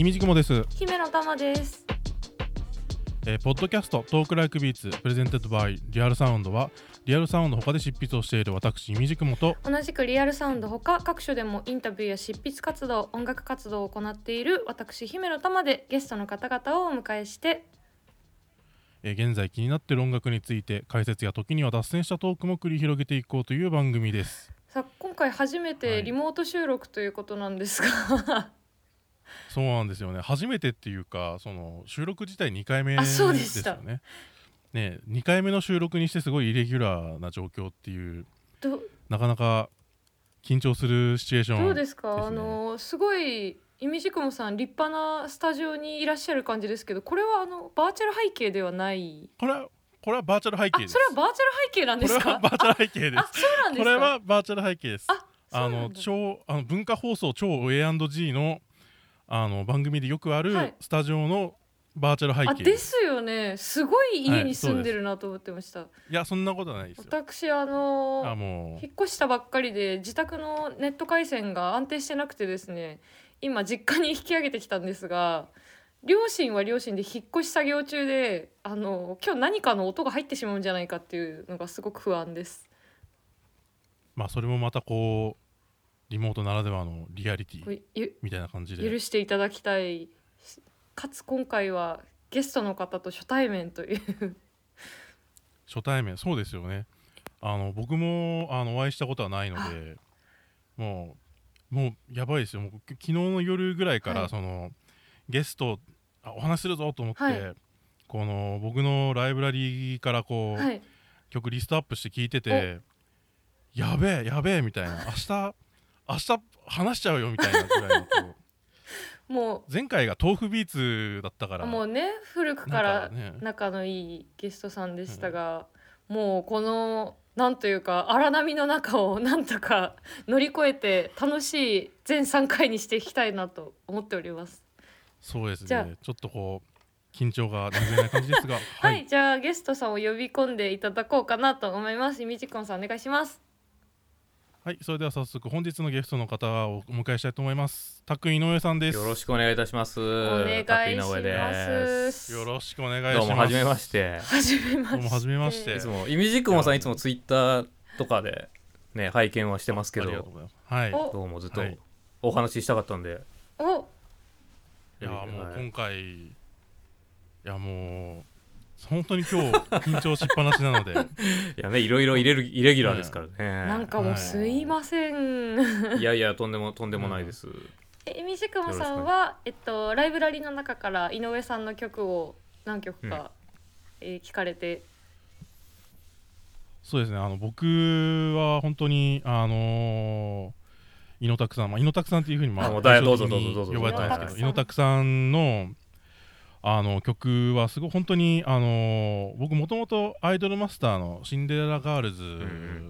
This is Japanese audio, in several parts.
いみじくもです。姫のたまです。ポッドキャストトークライクビーツプレゼンテッドバイリアルサウンドはリアルサウンド他で執筆をしている私いみじくもと同じくリアルサウンド他各所でもインタビューや執筆活動音楽活動を行っている私姫のたまでゲストの方々をお迎えして現在気になっている音楽について解説や時には脱線したトークも繰り広げていこうという番組です。さあ今回初めてリモート収録ということなんですが、はいそうなんですよね。初めてっていうかその収録自体2回目ですよね。あ、そうでした。ね、2回目の収録にしてすごいイレギュラーな状況っていうなかなか緊張するシチュエーションですね。どうですか？すごいいみじくもさん立派なスタジオにいらっしゃる感じですけど、これはバーチャル背景ではない？これはバーチャル背景です。あ、それはバーチャル背景なんですか？これはバーチャル背景です。あ、そうなんですか？これはバーチャル背景です。あ、そうなんです。文化放送超 A&G の番組でよくあるスタジオのバーチャル背景、はい、ですよね。すごい家に住んでるなと思ってました、はい、いやそんなことはないですよ。私引っ越したばっかりで自宅のネット回線が安定してなくてですね、今実家に引き上げてきたんですが、両親は両親で引っ越し作業中で今日何かの音が入ってしまうんじゃないかっていうのがすごく不安です。まあそれもまたこうリモートならではのリアリティみたいな感じで許していただきたい。かつ今回はゲストの方と初対面という初対面、そうですよね。僕もお会いしたことはないのでもうやばいですよ。もう昨日の夜ぐらいからゲストお話するぞと思って、はい、この僕のライブラリーからはい、曲リストアップして聞いててやべえみたいな明日話しちゃうよみたいなぐらいのもう前回が豆腐ビーツだったからもうね古くから仲のいいゲストさんでしたが、もうこのなんというか荒波の中をなんとか乗り越えて楽しい全3回にしていきたいなと思っております。そうですね、ちょっと緊張がなぜない感じですがはい、はい、じゃあゲストさんを呼び込んでいただこうかなと思います。いみじくもさんお願いします。はい、それでは早速本日のゲストの方をお迎えしたいと思います。タク井上さんです。よろしくお願いいたします。お願いします。よろしくお願いします。どうもはじめまして。はじめまして。いつもいみじくもさんいつもツイッターとかで、ね、拝見はしてますけど、はい、どうもずっとお話ししたかったんで、はい、いやもう今回、はい、いやもう本当に今日緊張しっぱなしなのでいやね、いろいろイレギュラーですからね、なんかもうすいません、はい、いやとんでもないです、いみじくもさんは、ライブラリの中から井上さんの曲を何曲か、聞かれて。そうですね、僕は本当に井のたくさん、まあ、井のたくさんっていうふうにどうぞ呼ばれたんですけど、井のたくさんの曲はすごい本当に僕もともとアイドルマスターのシンデレラガールズ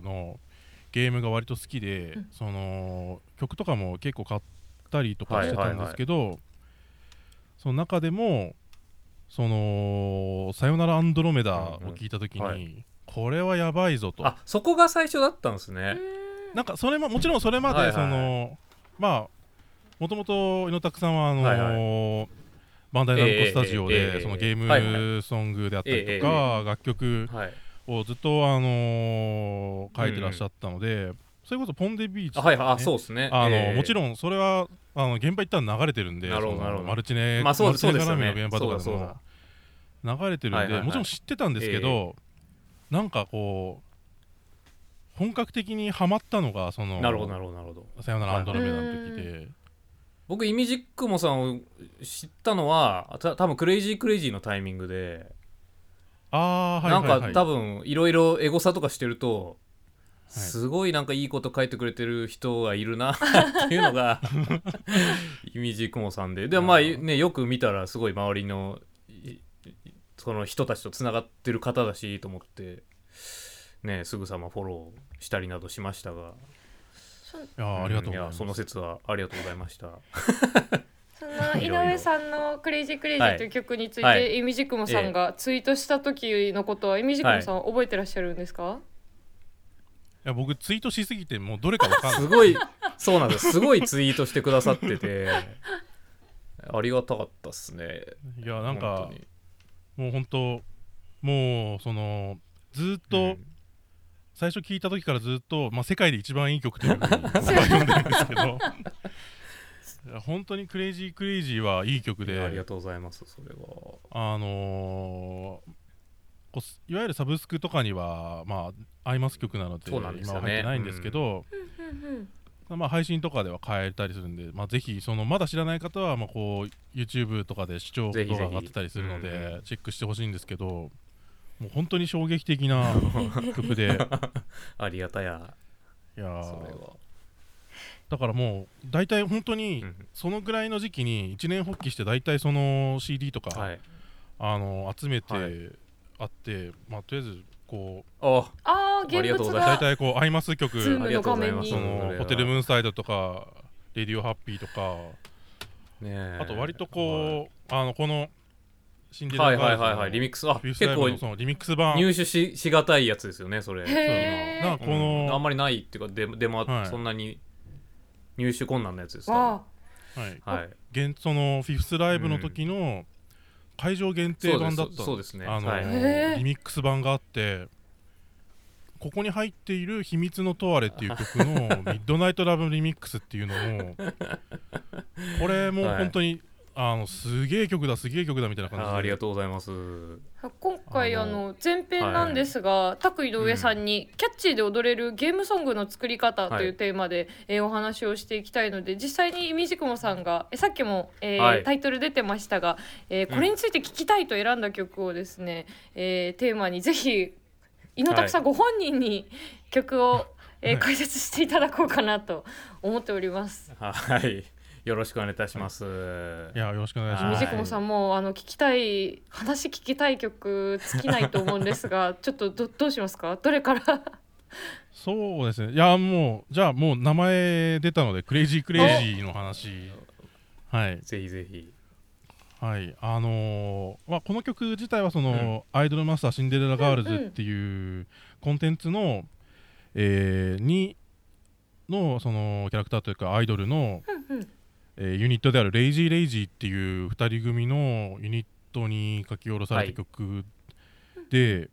のゲームが割と好きで、うん、その曲とかも結構買ったりとかしてたんですけど、はいはいはい、その中でもそのさよならアンドロメダを聴いた時に、うんうんはい、これはやばいぞと。あ、そこが最初だったんですね。なんかそれももちろんそれまでその、はいはい、まあもともと井のたくさんははいはいバンダイナムコスタジオでそのゲームソングであったりとか楽曲をずっと書いてらっしゃったので、それこそポンデビーチとかね、もちろんそれは現場行ったら流れてるんで、マルチネマルチネ絡みの現場とかでも流れてるんでもちろん知ってたんですけど、なんか本格的にハマったのがそのさよならアンドロメダの時で、僕いみじくもさんを知ったのは多分クレイジーのタイミングで、あ、はいはいはい、なんか多分いろいろエゴサとかしてると、はい、すごいなんかいいこと書いてくれてる人がいるなっていうのがいみじくもさんで、でもまあねよく見たらすごい周りのその人たちとつながってる方だしと思ってねすぐさまフォローしたりなどしましたが。その説はありがとうございましたその井上さんのクレイジークレイジーという曲について、いみじくもさんがツイートした時のことは、いみじくもさんは覚えてらっしゃるんですか？はい、いや僕ツイートしすぎてもうどれかわかんないすごいそうなんです、すごいツイートしてくださっててありがたかったっすね。いやなんかもう本当もうそのずっと、うん、最初聞いた時からずっと、まあ、世界で一番いい曲というのを読んでるんですけど本当にクレイジークレイジーはいい曲で、ありがとうございます。それはいわゆるサブスクとかには、まあ、合います曲なので今は入ってないんですけど、まあ、配信とかでは変えたりするんで、まあ、ぜひそのまだ知らない方はまあこう YouTube とかで視聴動画が上がってたりするのでチェックしてほしいんですけど、もう本当に衝撃的な曲でありがたや。いやそれはだからもう大体本当にそのぐらいの時期に一年発起して大体その CD とか、はい、集めて、はい、あって、まあ、とりあえずこう現物が大体こうアイマス曲、ズームの画面にそのホテルムーンサイドとかレディオハッピーとか、ね、あと割とこう、はい、このシンデレラガールズの、はいはいはいはい、リミックス、あ、結構そのリミックス版入手しがたいやつですよね、それ。へー、なんかこの、うん、あんまりないっていうかデマ、はい、そんなに入手困難なやつですね。はいはい、そのフィフスライブの時の、うん、会場限定版だったんです。リミックス版があって、ここに入っている秘密のトワレっていう曲のミッドナイトラブリミックスっていうのもこれもう本当に、はい、すげえ曲だすげえ曲だみたいな感じで ありがとうございます。今回前編なんですが、タク井上さんにキャッチーで踊れるゲームソングの作り方というテーマで、お話をしていきたいので、実際にイミジクモさんがさっきもタイトル出てましたが、これについて聞きたいと選んだ曲をですね、テーマにぜひ井野拓さんご本人に曲を解説していただこうかなと思っております。はい、よろしくお願いいたします。いや、よろしくお願いします。みじくもさんも聞きたい曲尽きないと思うんですがちょっと どうしますか、どれからそうですね、いやもうじゃあもう名前出たのでクレイジークレイジーの話、はい、ぜひぜひ、はい、この曲自体はその、うん、アイドルマスターシンデレラガールズっていうコンテンツの、にのそのキャラクターというかアイドルの、うんうん、ユニットであるレイジーレイジーっていう2人組のユニットに書き下ろされた曲で、はい、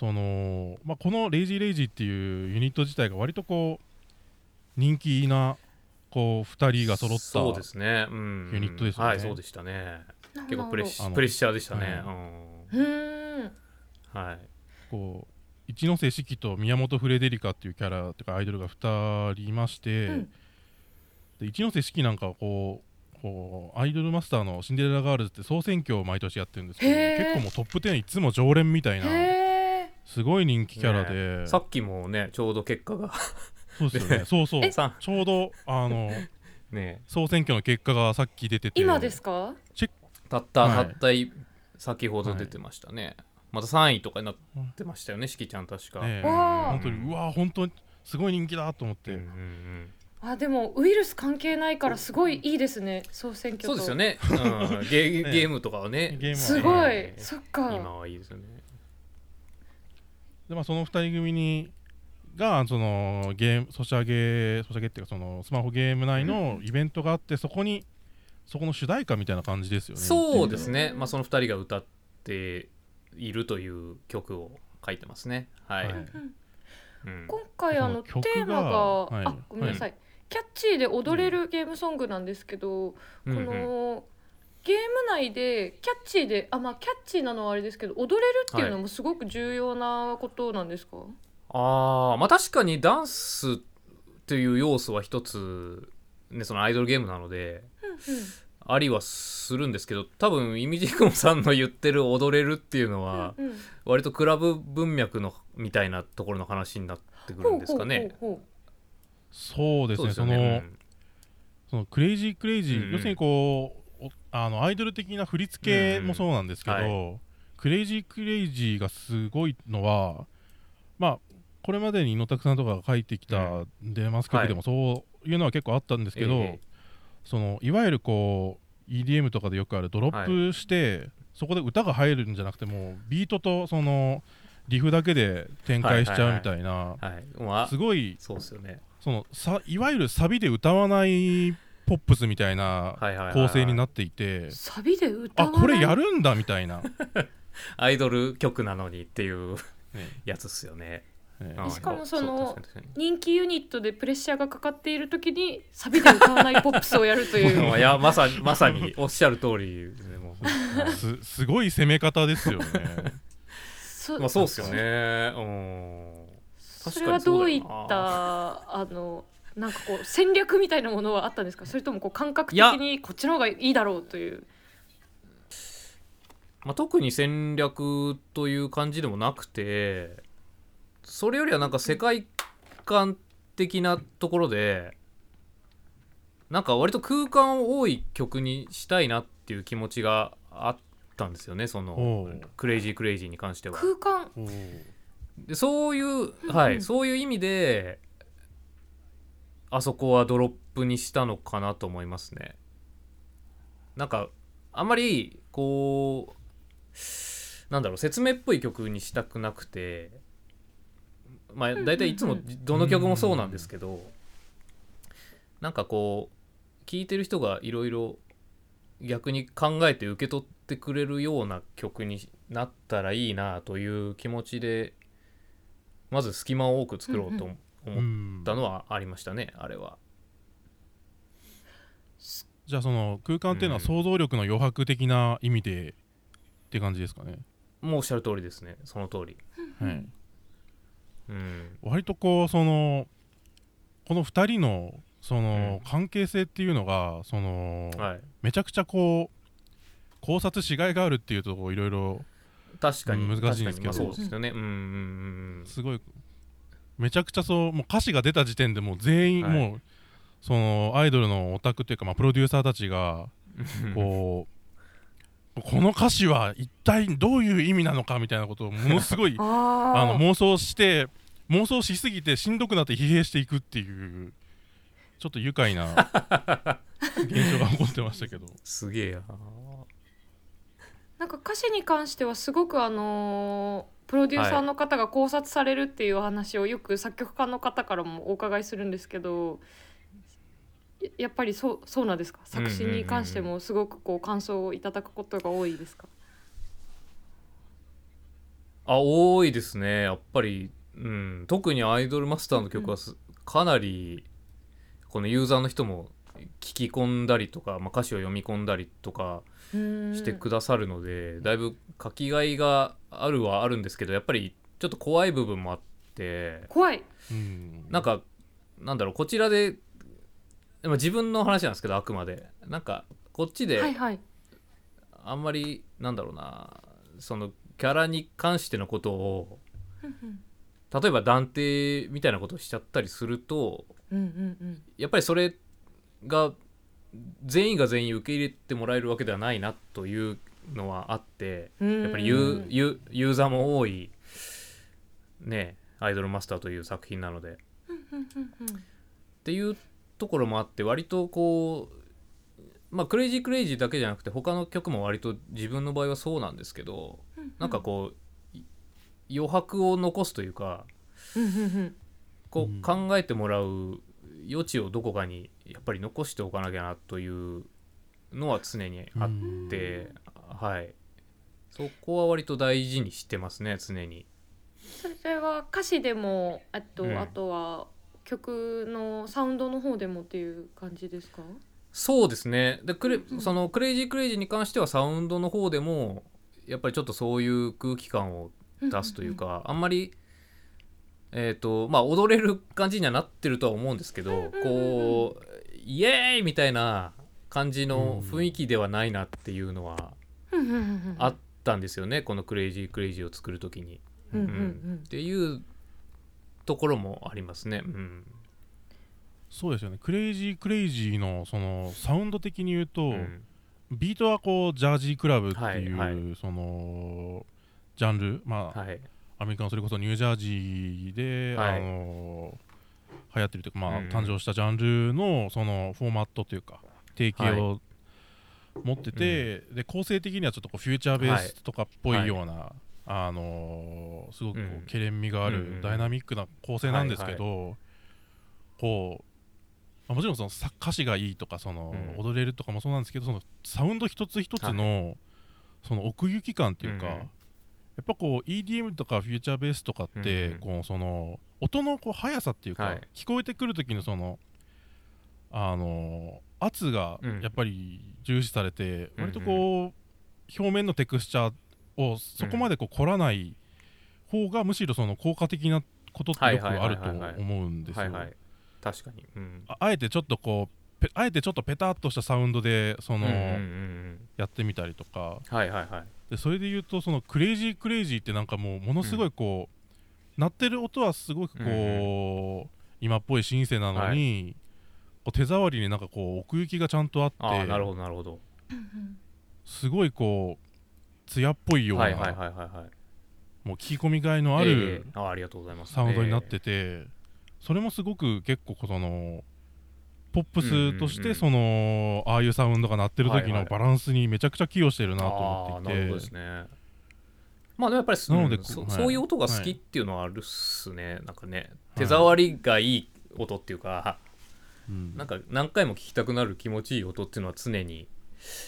このレイジーレイジーっていうユニット自体が割とこう人気なこう2人が揃ったユニットですよね。はい、そうでしたね。結構プレッシャーでしたね。はい、こう一ノ瀬四季と宮本フレデリカっていうキャラとかアイドルが2人いまして、うん、一ノ瀬四季なんかはこうアイドルマスターのシンデレラガールズって総選挙を毎年やってるんですけど、結構もうトップ10いつも常連みたいなすごい人気キャラで、ね、さっきもねちょうど結果がそうですよねそうそうちょうどね、総選挙の結果がさっき出てて、今ですか、たった先ほど出てましたね、はい、また3位とかになってましたよね、四季ちゃん確か、ね、本当にうわ本当にすごい人気だと思って、うんうんうん、でもウイルス関係ないからすごいいいですね、総選挙と。そうですよね、うん、ゲームとかは ねすごい、そっか今はいいですよね。で、まあ、その2人組にがそのゲームソシャゲっていうかそのスマホゲーム内のイベントがあって、そこの主題歌みたいな感じですよね。そうですね、まあ、その2人が歌っているという曲を書いてますね。はい、はい、うん、今回テーマが、はい、あ、ごめんなさい、はい、キャッチーで踊れるゲームソングなんですけど、うん、この、うんうん、ゲーム内でキャッチーでキャッチーなのはあれですけど、踊れるっていうのもすごく重要なことなんですか。はい、まあ確かにダンスという要素は一つ、ね、そのアイドルゲームなので、うんうん、ありはするんですけど、多分イミジクモさんの言ってる踊れるっていうのは、うんうん、割とクラブ文脈のみたいなところの話になってくるんですかね。そうですね、そのクレイジークレイジー、うん、要するにこうアイドル的な振り付けもそうなんですけど、うんはい、クレイジークレイジーがすごいのは、まあこれまでに井野拓さんとかが書いてきたデマス曲でもそういうのは結構あったんですけど、そのいわゆるこう EDM とかでよくあるドロップして、はい、そこで歌が入るんじゃなくてもうビートとそのリフだけで展開しちゃうみたいな、すごいそうですよね、そのいわゆるサビで歌わないっポップスみたいな構成になっていて、はいはいはいはい、サビで歌わない、あ、これやるんだみたいなアイドル曲なのにっていうやつっすよね。しかもその人気ユニットでプレッシャーがかかっている時にサビで歌わないポップスをやるといういや、まさにおっしゃる通りですね。もう すごい攻め方ですよねまあ、そうですよね、それはどういったなんかこう戦略みたいなものはあったんですか？それともこう感覚的にこっちの方がいいだろうという。まあ、特に戦略という感じでもなくて、それよりはなんか世界観的なところでなんか割と空間多い曲にしたいなっていう気持ちがあったんですよね。そのクレイジークレイジーに関しては空間で、そういう、はい、そういう意味であそこはドロップにしたのかなと思いますね。なんかあんまりこうなんだろう、説明っぽい曲にしたくなくて、まあ大体いつもどの曲もそうなんですけど、なんかこう聴いてる人がいろいろ逆に考えて受け取ってくれるような曲になったらいいなという気持ちで、まず隙間を多く作ろうと思ったのはありましたね、あれは。じゃあその空間っていうのは想像力の余白的な意味でって感じですかね。もうおっしゃる通りですね、その通り、はい。うん、割とこうそのこの2人のその関係性っていうのがその、はい、めちゃくちゃこう考察しがいがあるっていうところいろいろ難しいんですけど、そうですよね。うんうんうん、すごいめちゃくちゃそう、もう歌詞が出た時点でもう全員、はい、もうそのアイドルのオタクっていうか、まあ、プロデューサーたちがこうこの歌詞は一体どういう意味なのかみたいなことをものすごい妄想しすぎてしんどくなって疲弊していくっていう、ちょっと愉快な現象が起こってましたけどすげえやなんか歌詞に関してはすごくプロデューサーの方が考察されるっていう話をよく作曲家の方からもお伺いするんですけど、やっぱりそうなんですか？作詞に関してもすごくこう感想をいただくことが多いですか？多いですね、やっぱり、うん、特にアイドルマスターの曲はかなりこのユーザーの人も聞き込んだりとか、まあ、歌詞を読み込んだりとかしてくださるので、だいぶ書きがいがあるはあるんですけど、やっぱりちょっと怖い部分もあって、怖い、なんかなんだろう、こちらで自分の話なんですけど、あくまでなんかこっちであんまりなんだろうな、そのキャラに関してのことを例えば断定みたいなことをしちゃったりすると、やっぱりそれが全員が全員受け入れてもらえるわけではないなというのはあって、やっぱりユーザーも多いね、アイドルマスターという作品なのでっていうところもあって、割とこうまあクレイジークレイジーだけじゃなくて他の曲も割と自分の場合はそうなんですけど、なんかこう余白を残すというか、こう考えてもらう余地をどこかにやっぱり残しておかなきゃなというのは常にあって、はい、そこは割と大事にしてますね、常に。それは歌詞でもあとは曲のサウンドの方でもっていう感じですか？そうですね。でそのクレイジークレイジーに関してはサウンドの方でもやっぱりちょっとそういう空気感を出すというか、あんまりまあ踊れる感じにはなってるとは思うんですけど、こうイエーイみたいな感じの雰囲気ではないなっていうのはあったんですよね、このクレイジークレイジーを作るときに、っていうところもありますね、うん、そうですよね。クレイジークレイジーのそのサウンド的に言うと、ビートはこうジャージークラブっていう、はいはい、そのジャンル、まあはい、アメリカのそれこそニュージャージーで、はい、流行ってるというか、まあ誕生したジャンルのそのフォーマットというか定型を持ってて、はい、で構成的にはちょっとこうフューチャーベースとかっぽいような、はいはい、すごくこうけれんみがあるダイナミックな構成なんですけど、こうあ、もちろんその歌詞がいいとかその踊れるとかもそうなんですけど、そのサウンド一つ一つのその奥行き感っていうか、やっぱこう EDM とかフューチャーベースとかってこうその音のこう速さっていうか、聞こえてくる時のその圧がやっぱり重視されて、割とこう表面のテクスチャーをそこまでこう凝らない方がむしろその効果的なことってよくあると思うんですよ。確かに、うん、あえてちょっとこうあえてちょっとペタッとしたサウンドでその、うんうんうん、やってみたりとか、はいはいはい、でそれで言うとそのクレイジークレイジーってなんかもうものすごいこう、うん、鳴ってる音はすごくこう、うんうん、今っぽいシンセなのに、はい、こう手触りになんかこう奥行きがちゃんとあって、あ、なるほどなるほど、すごいこう艶っぽいような、はいはいはいはい、もう聞き込みがいのある、ありがとうございます、サウンドになってて、それもすごく結構そのポップスとしてそのああいうサウンドが鳴ってる時のバランスにめちゃくちゃ寄与してるなと思っていて、なるほどですね。まあでもやっぱりなので、そういう音が好きっていうのはあるっすね、なんかね、手触りがいい音っていうか、なんか何回も聞きたくなる気持ちいい音っていうのは常に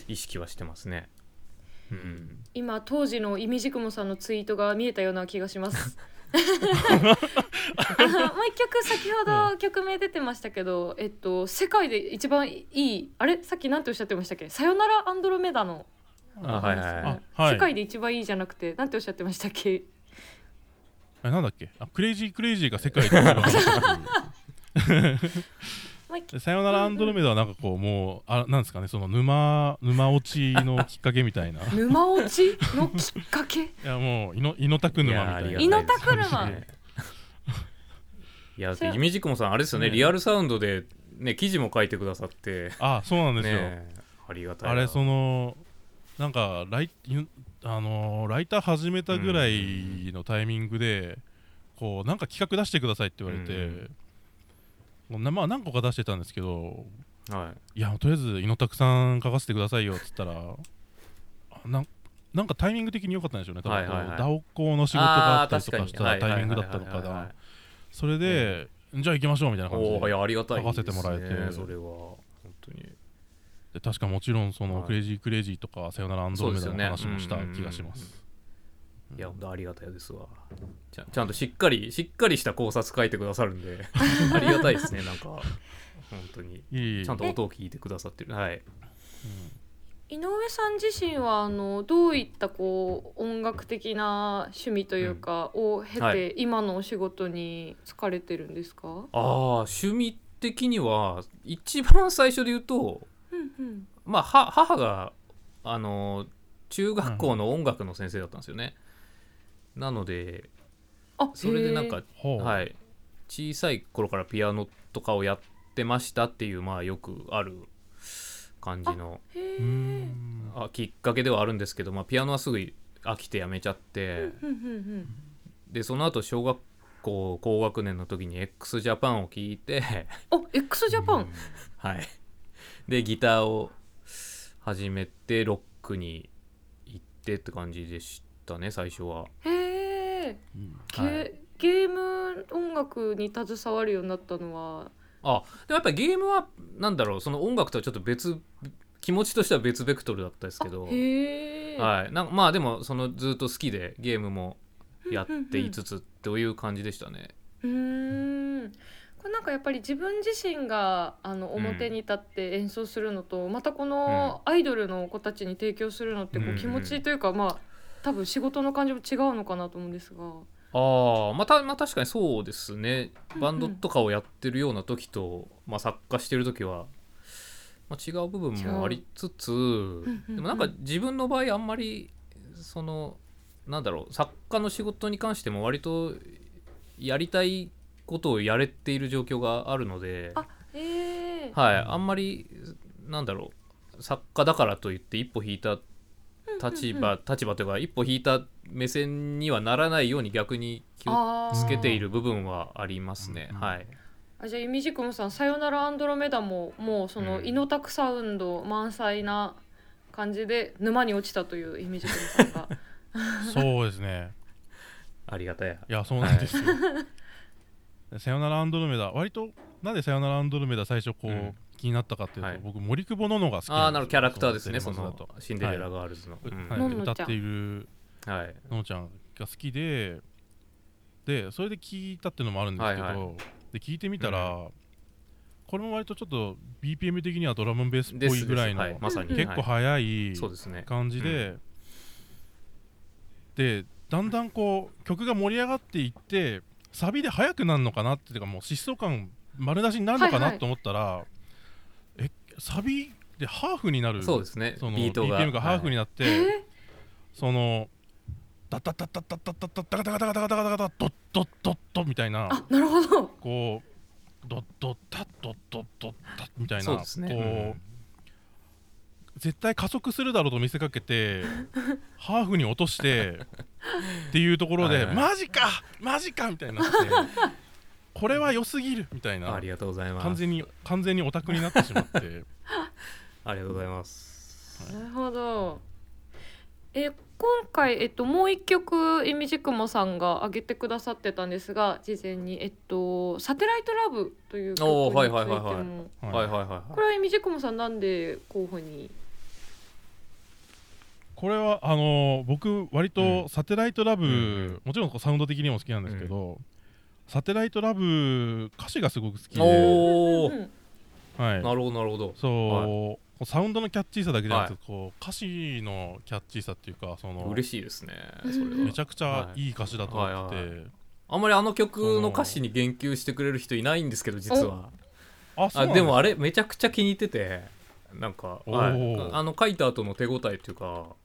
意識はしてますね。うん、今当時のいみじくもさんのツイートが見えたような気がしますもう一曲先ほど曲名出てましたけど、世界で一番いいあれさっきなんておっしゃってましたっけ、さよならアンドロメダの、あ、はいはいはい、世界で一番いいじゃなくてなんておっしゃってましたっけ、あ、なんだっけ、あ、クレイジークレイジーが世界でさよならアンドロメダはなんかこうもうあ、なんですかね、その沼落ちのきっかけみたいな沼落ちのきっかけいやもうイノタク沼みたいな、イノタク沼、いやイミジクモさんあれですよね、リアルサウンドでね記事も書いてくださって、あ、そうなんですよ、ね、ありがたいな、あれそのなんかライター始めたぐらいのタイミングでこうなんか企画出してくださいって言われて、まあ、何個か出してたんですけど、はい、いやとりあえずイノタクさん書かせてくださいよって言ったらなんかタイミング的に良かったんでしょうね、多分、はいはいはい、ダオコの仕事があったりとかしたタイミングだったのかな、それで、じゃあ行きましょうみたいな感じで書かせてもらえて、それは本当にで確かもちろんその、はい、クレイジークレイジーとかさよならアンドロメダの話もした気がします。いや本当ありがたいですわ。ちゃんとしっかりした考察書いてくださるんでありがたいですね。なんか本当にちゃんと音を聞いてくださってる、はい、うん、井上さん自身はどういったこう音楽的な趣味というかを経て今のお仕事に就かれてるんですか、はい、ああ趣味的には一番最初で言うと、うんうん、まあ母が中学校の音楽の先生だったんですよね、うん、なのでそれでなんか、はい、小さい頃からピアノとかをやってましたっていう、まあよくある感じのきっかけではあるんですけど、まあ、ピアノはすぐ飽きてやめちゃってでその後小学校高学年の時に X ジャパンを聴いてX ジャパン、はい、でギターを始めてロックに行ってって感じでしたね最初は。はい、ゲーム音楽に携わるようになったのは、あ、でもやっぱりゲームはなんだろう、その音楽とはちょっと別、気持ちとしては別ベクトルだったですけど、へ、はい、まあでもそのずっと好きでゲームもやっていつつという感じでしたね。これなんかやっぱり自分自身が表に立って演奏するのと、またこのアイドルの子たちに提供するのってこう気持ちというか、まあ多分仕事の感じも違うのかなと思うんですが、あ、まあ、確かにそうですね、バンドとかをやってるような時と、うんうん、まあ、作家してる時は、まあ、違う部分もありつつ、うんうん、でもなんか自分の場合あんまりそのなんだろう、作家の仕事に関しても割とやりたいことをやれている状況があるので、はい、あんまりなんだろう、作家だからといって一歩引いた立場というか一歩引いた目線にはならないように逆に気をつけている部分はありますね、はい、あ、じゃあイミジクモさんさよならアンドロメダももうそのイノタクサウンド満載な感じで沼に落ちたというイミジクモさんがそうですね、ありがたい、いやそうなんですよ、はい、さよならアンドロメダ割となんでさよならアンドロメダ最初こう、うん、気になったかっていうと、はい、僕森久保ののが好きなんです。ああ、なるキャラクターですね。そのシンデレラガールズの、はいうんはい、歌っているののちゃんが好きで、でそれで聞いたっていうのもあるんですけど、はいはい、で聞いてみたら、うん、これも割とちょっと BPM 的にはドラムベースっぽいぐらいの、はい、まさに結構速い感じで、はいうん、でだんだんこう曲が盛り上がっていってサビで速くなるのかなっていうかもう疾走感丸出しになるのかなと思ったら、はいはい、サビでハーフになる。そうですね。その BPM がハーフになって、はい、そのダッダッダッダッダッダッダッダッダッダッダッダッダッダッドッドッドッドみたいな。あ、なるほど。こうドッドッダッドッドッドッダッみたいな。そうですね。こう、うん絶対加速するだろうと見せかけてハーフに落としてっていうところで、はいはい、マジかマジかみたいになってこれは良すぎるみたいな。ありがとうございます。完全にオタクになってしまってありがとうございます、はい、なるほど。今回、もう一曲イミジクモさんが上げてくださってたんですが、事前に、サテライトラブという曲についても、はいはいはいはい、これはイミジクモさんなんで候補に？これは僕割とサテライトラブ、うん、もちろんサウンド的にも好きなんですけど、うん、サテライトラブ歌詞がすごく好きで、おー、はい、なるほどなるほど。そう、はい、サウンドのキャッチーさだけじゃなくて、はい、こう歌詞のキャッチーさっていうか、その嬉しいですね。それはめちゃくちゃいい歌詞だと思ってて、はいはいはい、あんまりあの曲の歌詞に言及してくれる人いないんですけど実は。あ、そうなんですか。でもあれめちゃくちゃ気に入ってて、なんか、はい、あの書いた後の手応えっていうか、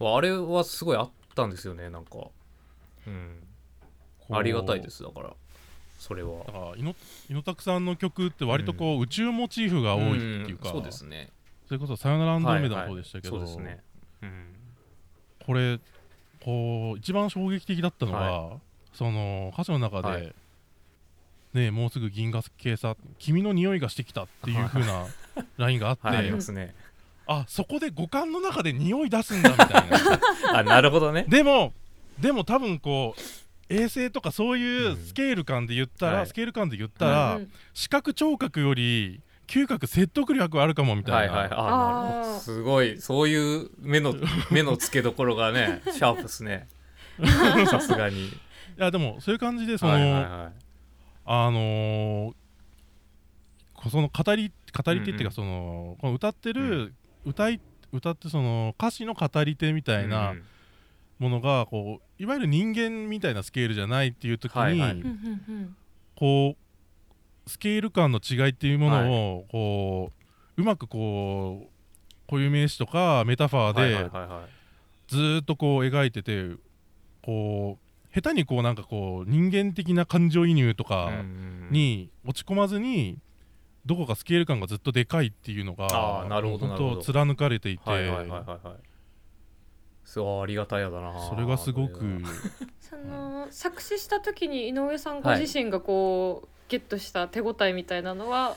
あれはすごいあったんですよね。なんか、うん、ありがたいです。だからそれはだからイノタクさんの曲って割とこう、うん、宇宙モチーフが多いっていうか、うん、そうですね。それこそさよならアンドロメダもそうでしたけど、はいはい、そうですね、うん、これこう一番衝撃的だったのは、はい、その歌詞の中で、はいね、もうすぐ銀河系さ君の匂いがしてきたっていう風なラインがあって、はい、ありますね。あ、そこで五感の中で匂い出すんだみたいなあ、なるほどね。でも多分こう衛星とかそういうスケール感で言ったら視覚聴覚より嗅覚説得力あるかもみたいな、はいはい、あ、すごいそういう目の付けどころがねシャープですねさすがに。いやでもそういう感じでその、はいはいはい、その語り手っていうかその、うんうん、歌ってる、うん、歌ってその歌詞の語り手みたいな、うんものがこういわゆる人間みたいなスケールじゃないっていう時に、はいはい、こうスケール感の違いっていうものをこう、はい、うまくこう固有名詞とかメタファーでずっとこう描いてて、こう下手にこうなんかこう人間的な感情移入とかに落ち込まずにどこかスケール感がずっとでかいっていうのが本当貫かれていて、はいはいはいはいすごいありがたいやだな。それがすごくその作詞した時に井上さんご自身がこう、はい、ゲットした手応えみたいなのは、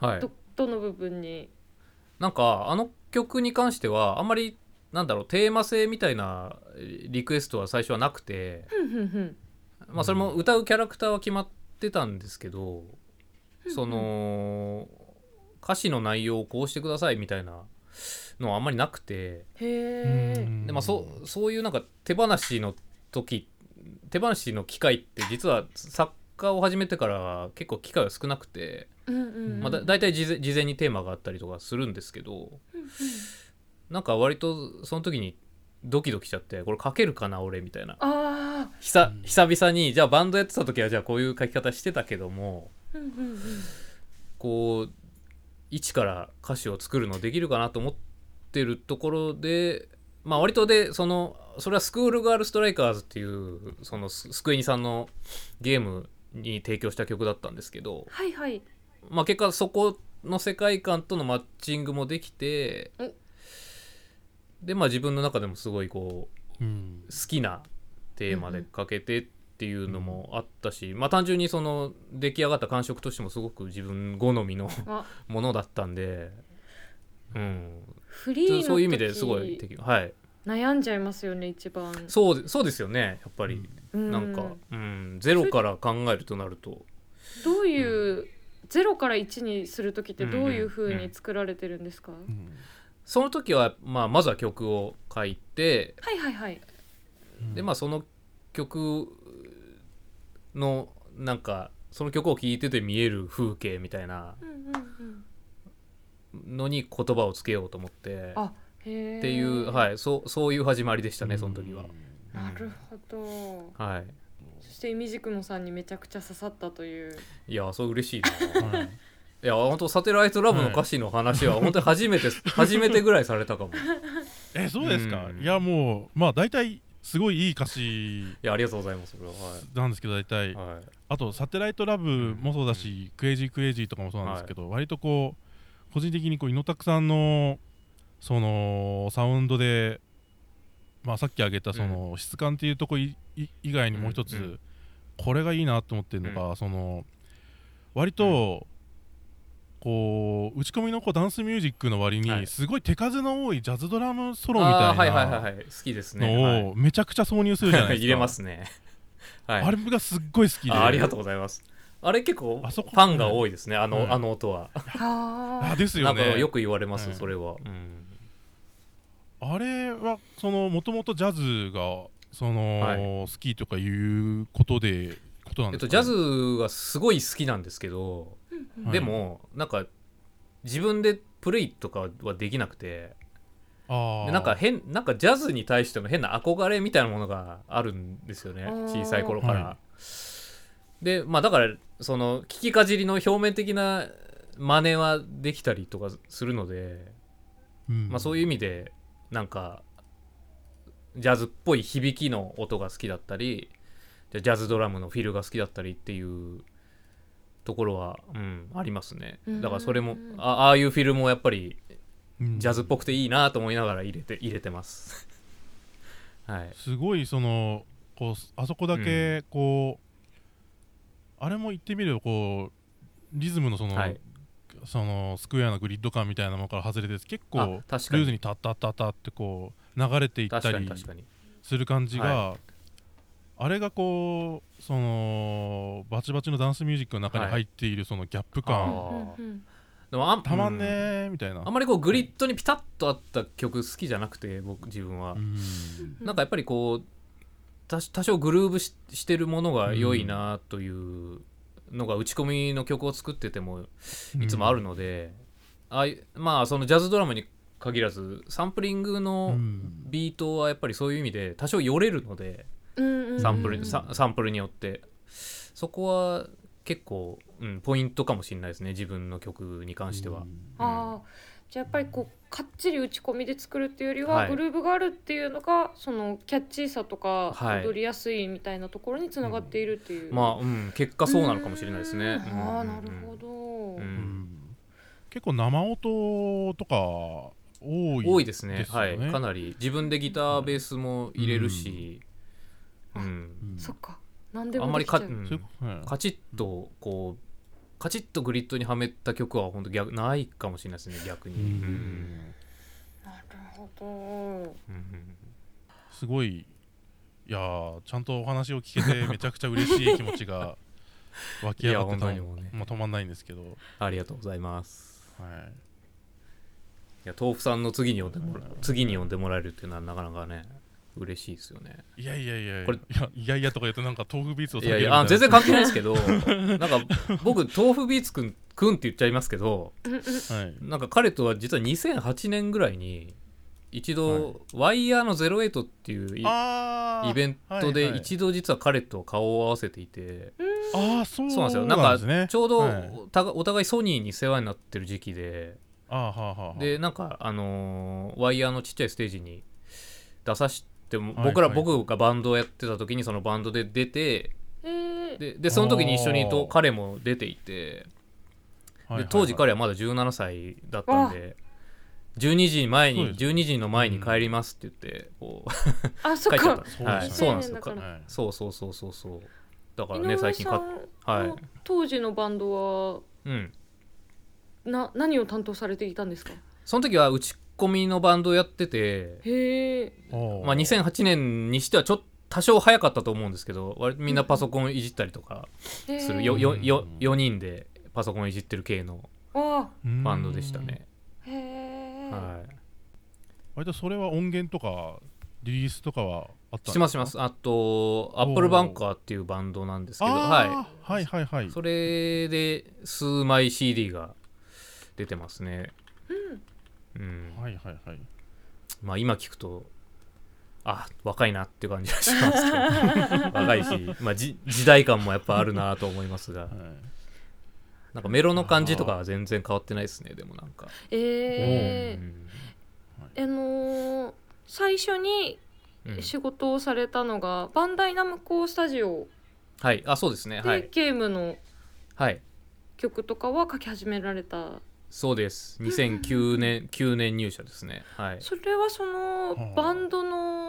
はい、どの部分に？なんかあの曲に関してはあんまりなんだろうテーマ性みたいなリクエストは最初はなくてまあそれも歌うキャラクターは決まってたんですけどその歌詞の内容をこうしてくださいみたいなのはあんまりなくて、へー、で、まあ、そういうなんか手放しの機会って実は作家を始めてから結構機会は少なくて、うんうんまあ、だいたい事前にテーマがあったりとかするんですけど、うんうん、なんか割とその時にドキドキしちゃってこれ書けるかな俺みたいな、あ、久々にじゃあバンドやってた時はじゃあこういう書き方してたけども、うんうんうん、こう一から歌詞を作るのできるかなと思ってるところで、まあ割とでそれはスクールガールストライカーズっていうそのスクエニさんのゲームに提供した曲だったんですけど、はいはい、まあ結果そこの世界観とのマッチングもできて、でまあ自分の中でもすごいこう、うん、好きなテーマでかけてっていうのもあったし、まあ単純にその出来上がった感触としてもすごく自分好みのものだったんで、うん、フリーの時そういう意味ですごい、はい、悩んじゃいますよね一番。そうですよねやっぱり、うん、なんか、うん、ゼロから考えるとなるとどういう、うん、0から1にする時ってどういう風に作られてるんですか？うんうん、その時は、まずは曲を書いて、はいはいはい、でその曲のなんかその曲を聴いてて見える風景みたいなのに言葉をつけようと思って、あ、へー、っていう、はい、そういう始まりでしたね、その時は。なるほど、はい。そしてイミジクモさんにめちゃくちゃ刺さったという。いや、そう嬉しいな、はい、いや本当サテライトラブの歌詞の話は本当に初めてぐらいされたかも。そうですか、うん、いやもうだいたいすごいいい歌詞、いやありがとうございます、はい、なんですけどだいたい、はい、あとサテライトラブもそうだし、うんうん、クレイジークレイジーとかもそうなんですけど、はい、割とこう個人的にこうイノタクさんのそのサウンドでさっき挙げたその質感っていうところ以外にもう一つこれがいいなと思ってるのが、その割とこう打ち込みのダンスミュージックの割にすごい手数の多いジャズドラムソロみたいなのをめちゃくちゃ挿入するじゃないですか。入れますね、あれがすっごい好きで。ありがとうございます。あれ結構ファンが多いですね、あの音は。あですよね、なんかよく言われますそれは。あれはそのもともとジャズがその、はい、好きとかいうことなんですかね。ジャズはすごい好きなんですけど、はい、でもなんか自分でプレイとかはできなくて、あでなんかジャズに対しての変な憧れみたいなものがあるんですよね、小さい頃から、はい、でだからその聞きかじりの表面的な真似はできたりとかするので、うんそういう意味でなんかジャズっぽい響きの音が好きだったり、ジャズドラムのフィルが好きだったりっていうところは、ありますね。だからそれもああいうフィルもやっぱりジャズっぽくていいなと思いながら入れてます、はい、すごいそのこうあそこだけこう、あれも言ってみればこうリズムのその、はいそのスクエアのグリッド感みたいなものから外れて結構ルーズにタッタッタッタってこう流れていったりする感じが、はい、あれがこうそのバチバチのダンスミュージックの中に入っているそのギャップ感、でもたまんねーみたいな、あんまりこうグリッドにピタッと合った曲好きじゃなくて自分は、なんかやっぱりこう多少グルーブしてるものが良いなというのが打ち込みの曲を作っててもいつもあるので、そのジャズドラムに限らずサンプリングのビートはやっぱりそういう意味で多少よれるので、サンプルによってそこは結構、ポイントかもしれないですね、自分の曲に関しては。じゃあやっぱりこうかっちり打ち込みで作るっていうよりは、はい、グルーブがあるっていうのがそのキャッチーさとか、はい、踊りやすいみたいなところにつながっているっていう、結果そうなのかもしれないですね。ああなるほど、結構生音とか多いですね、はい、かなり自分でギターベースも入れるし、そっか何でもできちゃう。あんまりカチッとこうカチッとグリッドにはめた曲は本当逆ないかもしれないですね、逆に。なるほど、すごい、いやちゃんとお話を聞けてめちゃくちゃ嬉しい気持ちが湧き上がってたのも、止まんないんですけど、ありがとうございます、はい、いや豆腐さんの次に呼んでもらえるっていうのはなかなかね嬉しいですよね。いやとか言うとなんか豆腐ビーツを下げるみたいな。全然関係ないですけどなんか僕豆腐ビーツくんって言っちゃいますけど、はい、なんか彼とは実は2008年ぐらいに一度、はい、ワイヤーの08っていうイベントで一度実は彼と顔を合わせていて、そうなんですよ。なんかちょうどお互いソニーに世話になってる時期で、でなんかワイヤーのちっちゃいステージに出させて僕がバンドをやってた時にそのバンドで出て、でその時に一緒に彼も出ていて、で当時彼はまだ17歳だったんで、12時の前に帰りますって言ってこう帰っちゃったんです。そうなんですよ。そうだからね、最近当時のバンドは何を担当されていたんですか？その時は打ち込みのバンドやってて、2008年にしてはちょっ多少早かったと思うんですけど、みんなパソコンいじったりとかする、4人でパソコンいじってる系のバンドでしたね。へ、はい、割とそれは音源とかリリースとかはあったんですか？しますします。あと Apple Banker っていうバンドなんですけど、はい、はいはいはい、それで数枚 CD が出てますね。うん、うん、はいはいはい。まあ今聞くとあ、若いなっていう感じがしますけど若いし、まあ、時代感もやっぱあるなと思いますが、はい、なんかメロの感じとかは全然変わってないですね。でもなんか最初に仕事をされたのが、うん、バンダイナムコスタジオ、はい、あ、そうですね、はい、でゲームの曲とかは書き始められた、はい、そうです。2009年9年入社ですね、はい、それはそのバンドの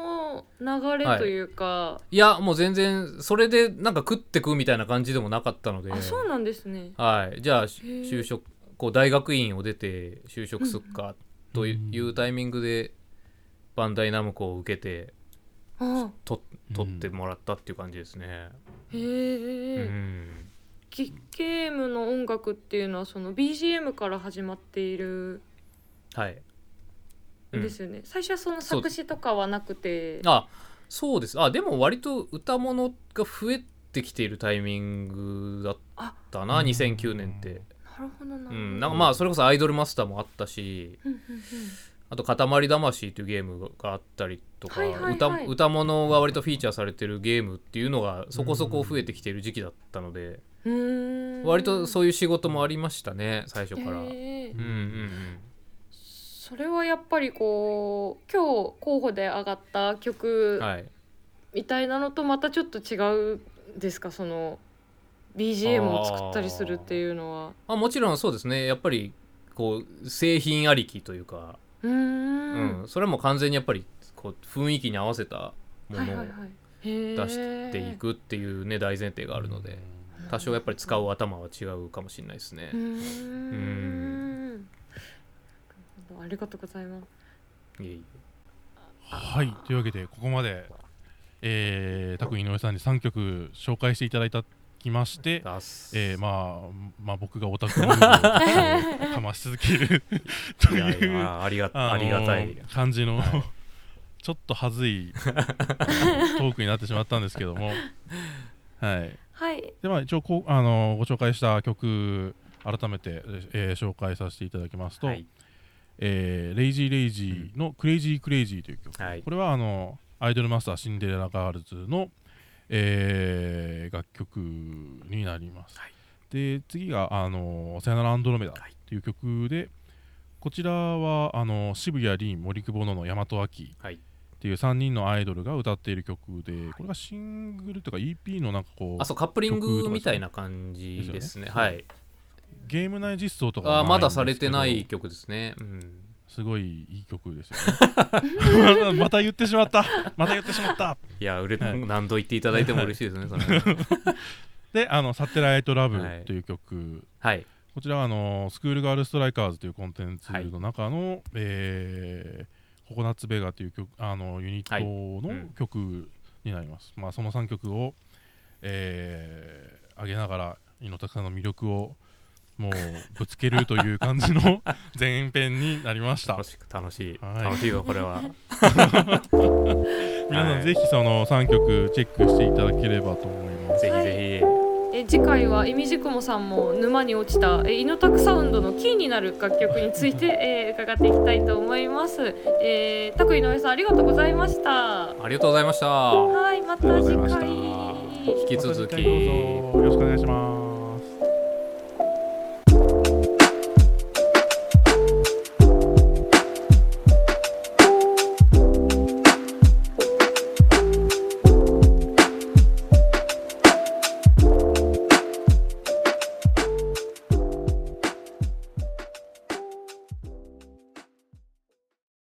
流れというか、はい、いやもう全然それでなんか食ってくみたいな感じでもなかったので。あ、そうなんですね、はい、じゃあ就職、こう大学院を出て就職すっかというタイミングでバンダイナムコを受けて取ってもらったっていう感じですね。へー、うん、ゲームの音楽っていうのはその BGM から始まっている、はい、うん、ですよね。最初はその作詞とかはなくて。あ、そうです。あ、でも割と歌物が増えてきているタイミングだったな、2009年って。なるほどな、うん、なんかまあそれこそアイドルマスターもあったしあと塊魂というゲームがあったりとか、はいはいはい、歌物が割とフィーチャーされてるゲームっていうのがそこそこ増えてきている時期だったので、うーん、割とそういう仕事もありましたね最初から、うんうんうん、それはやっぱりこう今日候補で上がった曲みたいなのとまたちょっと違うですか、その BGM を作ったりするっていうのは。あ、もちろんそうですね。やっぱりこう製品ありきというか、うん、それも完全にやっぱりこう雰囲気に合わせたものを出していくっていうね、大前提があるので多少やっぱり使う頭は違うかもしれないですね。ありがとうございます。はい、というわけでここまでたく井上さんに3曲紹介していただいたきまして、まあ僕がオタクの音楽をかまし続けるというありがたい感じの、はい、ちょっとはずいトークになってしまったんですけども、はい、はい、では一応ご紹介した曲改めて、紹介させていただきますと、はい、レイジーレイジーのクレイジークレイジーという曲、はい、これはアイドルマスターシンデレラガールズの楽曲になります、はい、で次がさよならアンドロメダという曲で、はい、こちらは渋谷凛、森久保の大和明っていう3人のアイドルが歌っている曲で、はい、これがシングルとか EP のなんかこう、あ、そう、カップリングみたいな感じですね、はい、ゲーム内実装とかまだされてない曲ですね、うん、すごいいい曲ですよねまた言ってしまったいや、はい、何度言っていただいても嬉しいですねそれでサテライトラブという曲、はいはい、こちらはスクールガールストライカーズというコンテンツの中の、はい、ココナッツベガという曲ユニットの曲になります、はい、うん、まあ、その3曲を、上げながら井のたくさんの魅力をもうぶつけるという感じの前編になりました楽しい、はい、楽しいよこれは皆さんぜひその3曲チェックしていただければと思います、はい、ぜひぜひ。次回はイミジクモさんも沼に落ちたイノタクサウンドのキーになる楽曲について、伺っていきたいと思います、たく井上さんありがとうございました。ありがとうございました。はい、また次回引き続きよろしくお願いします。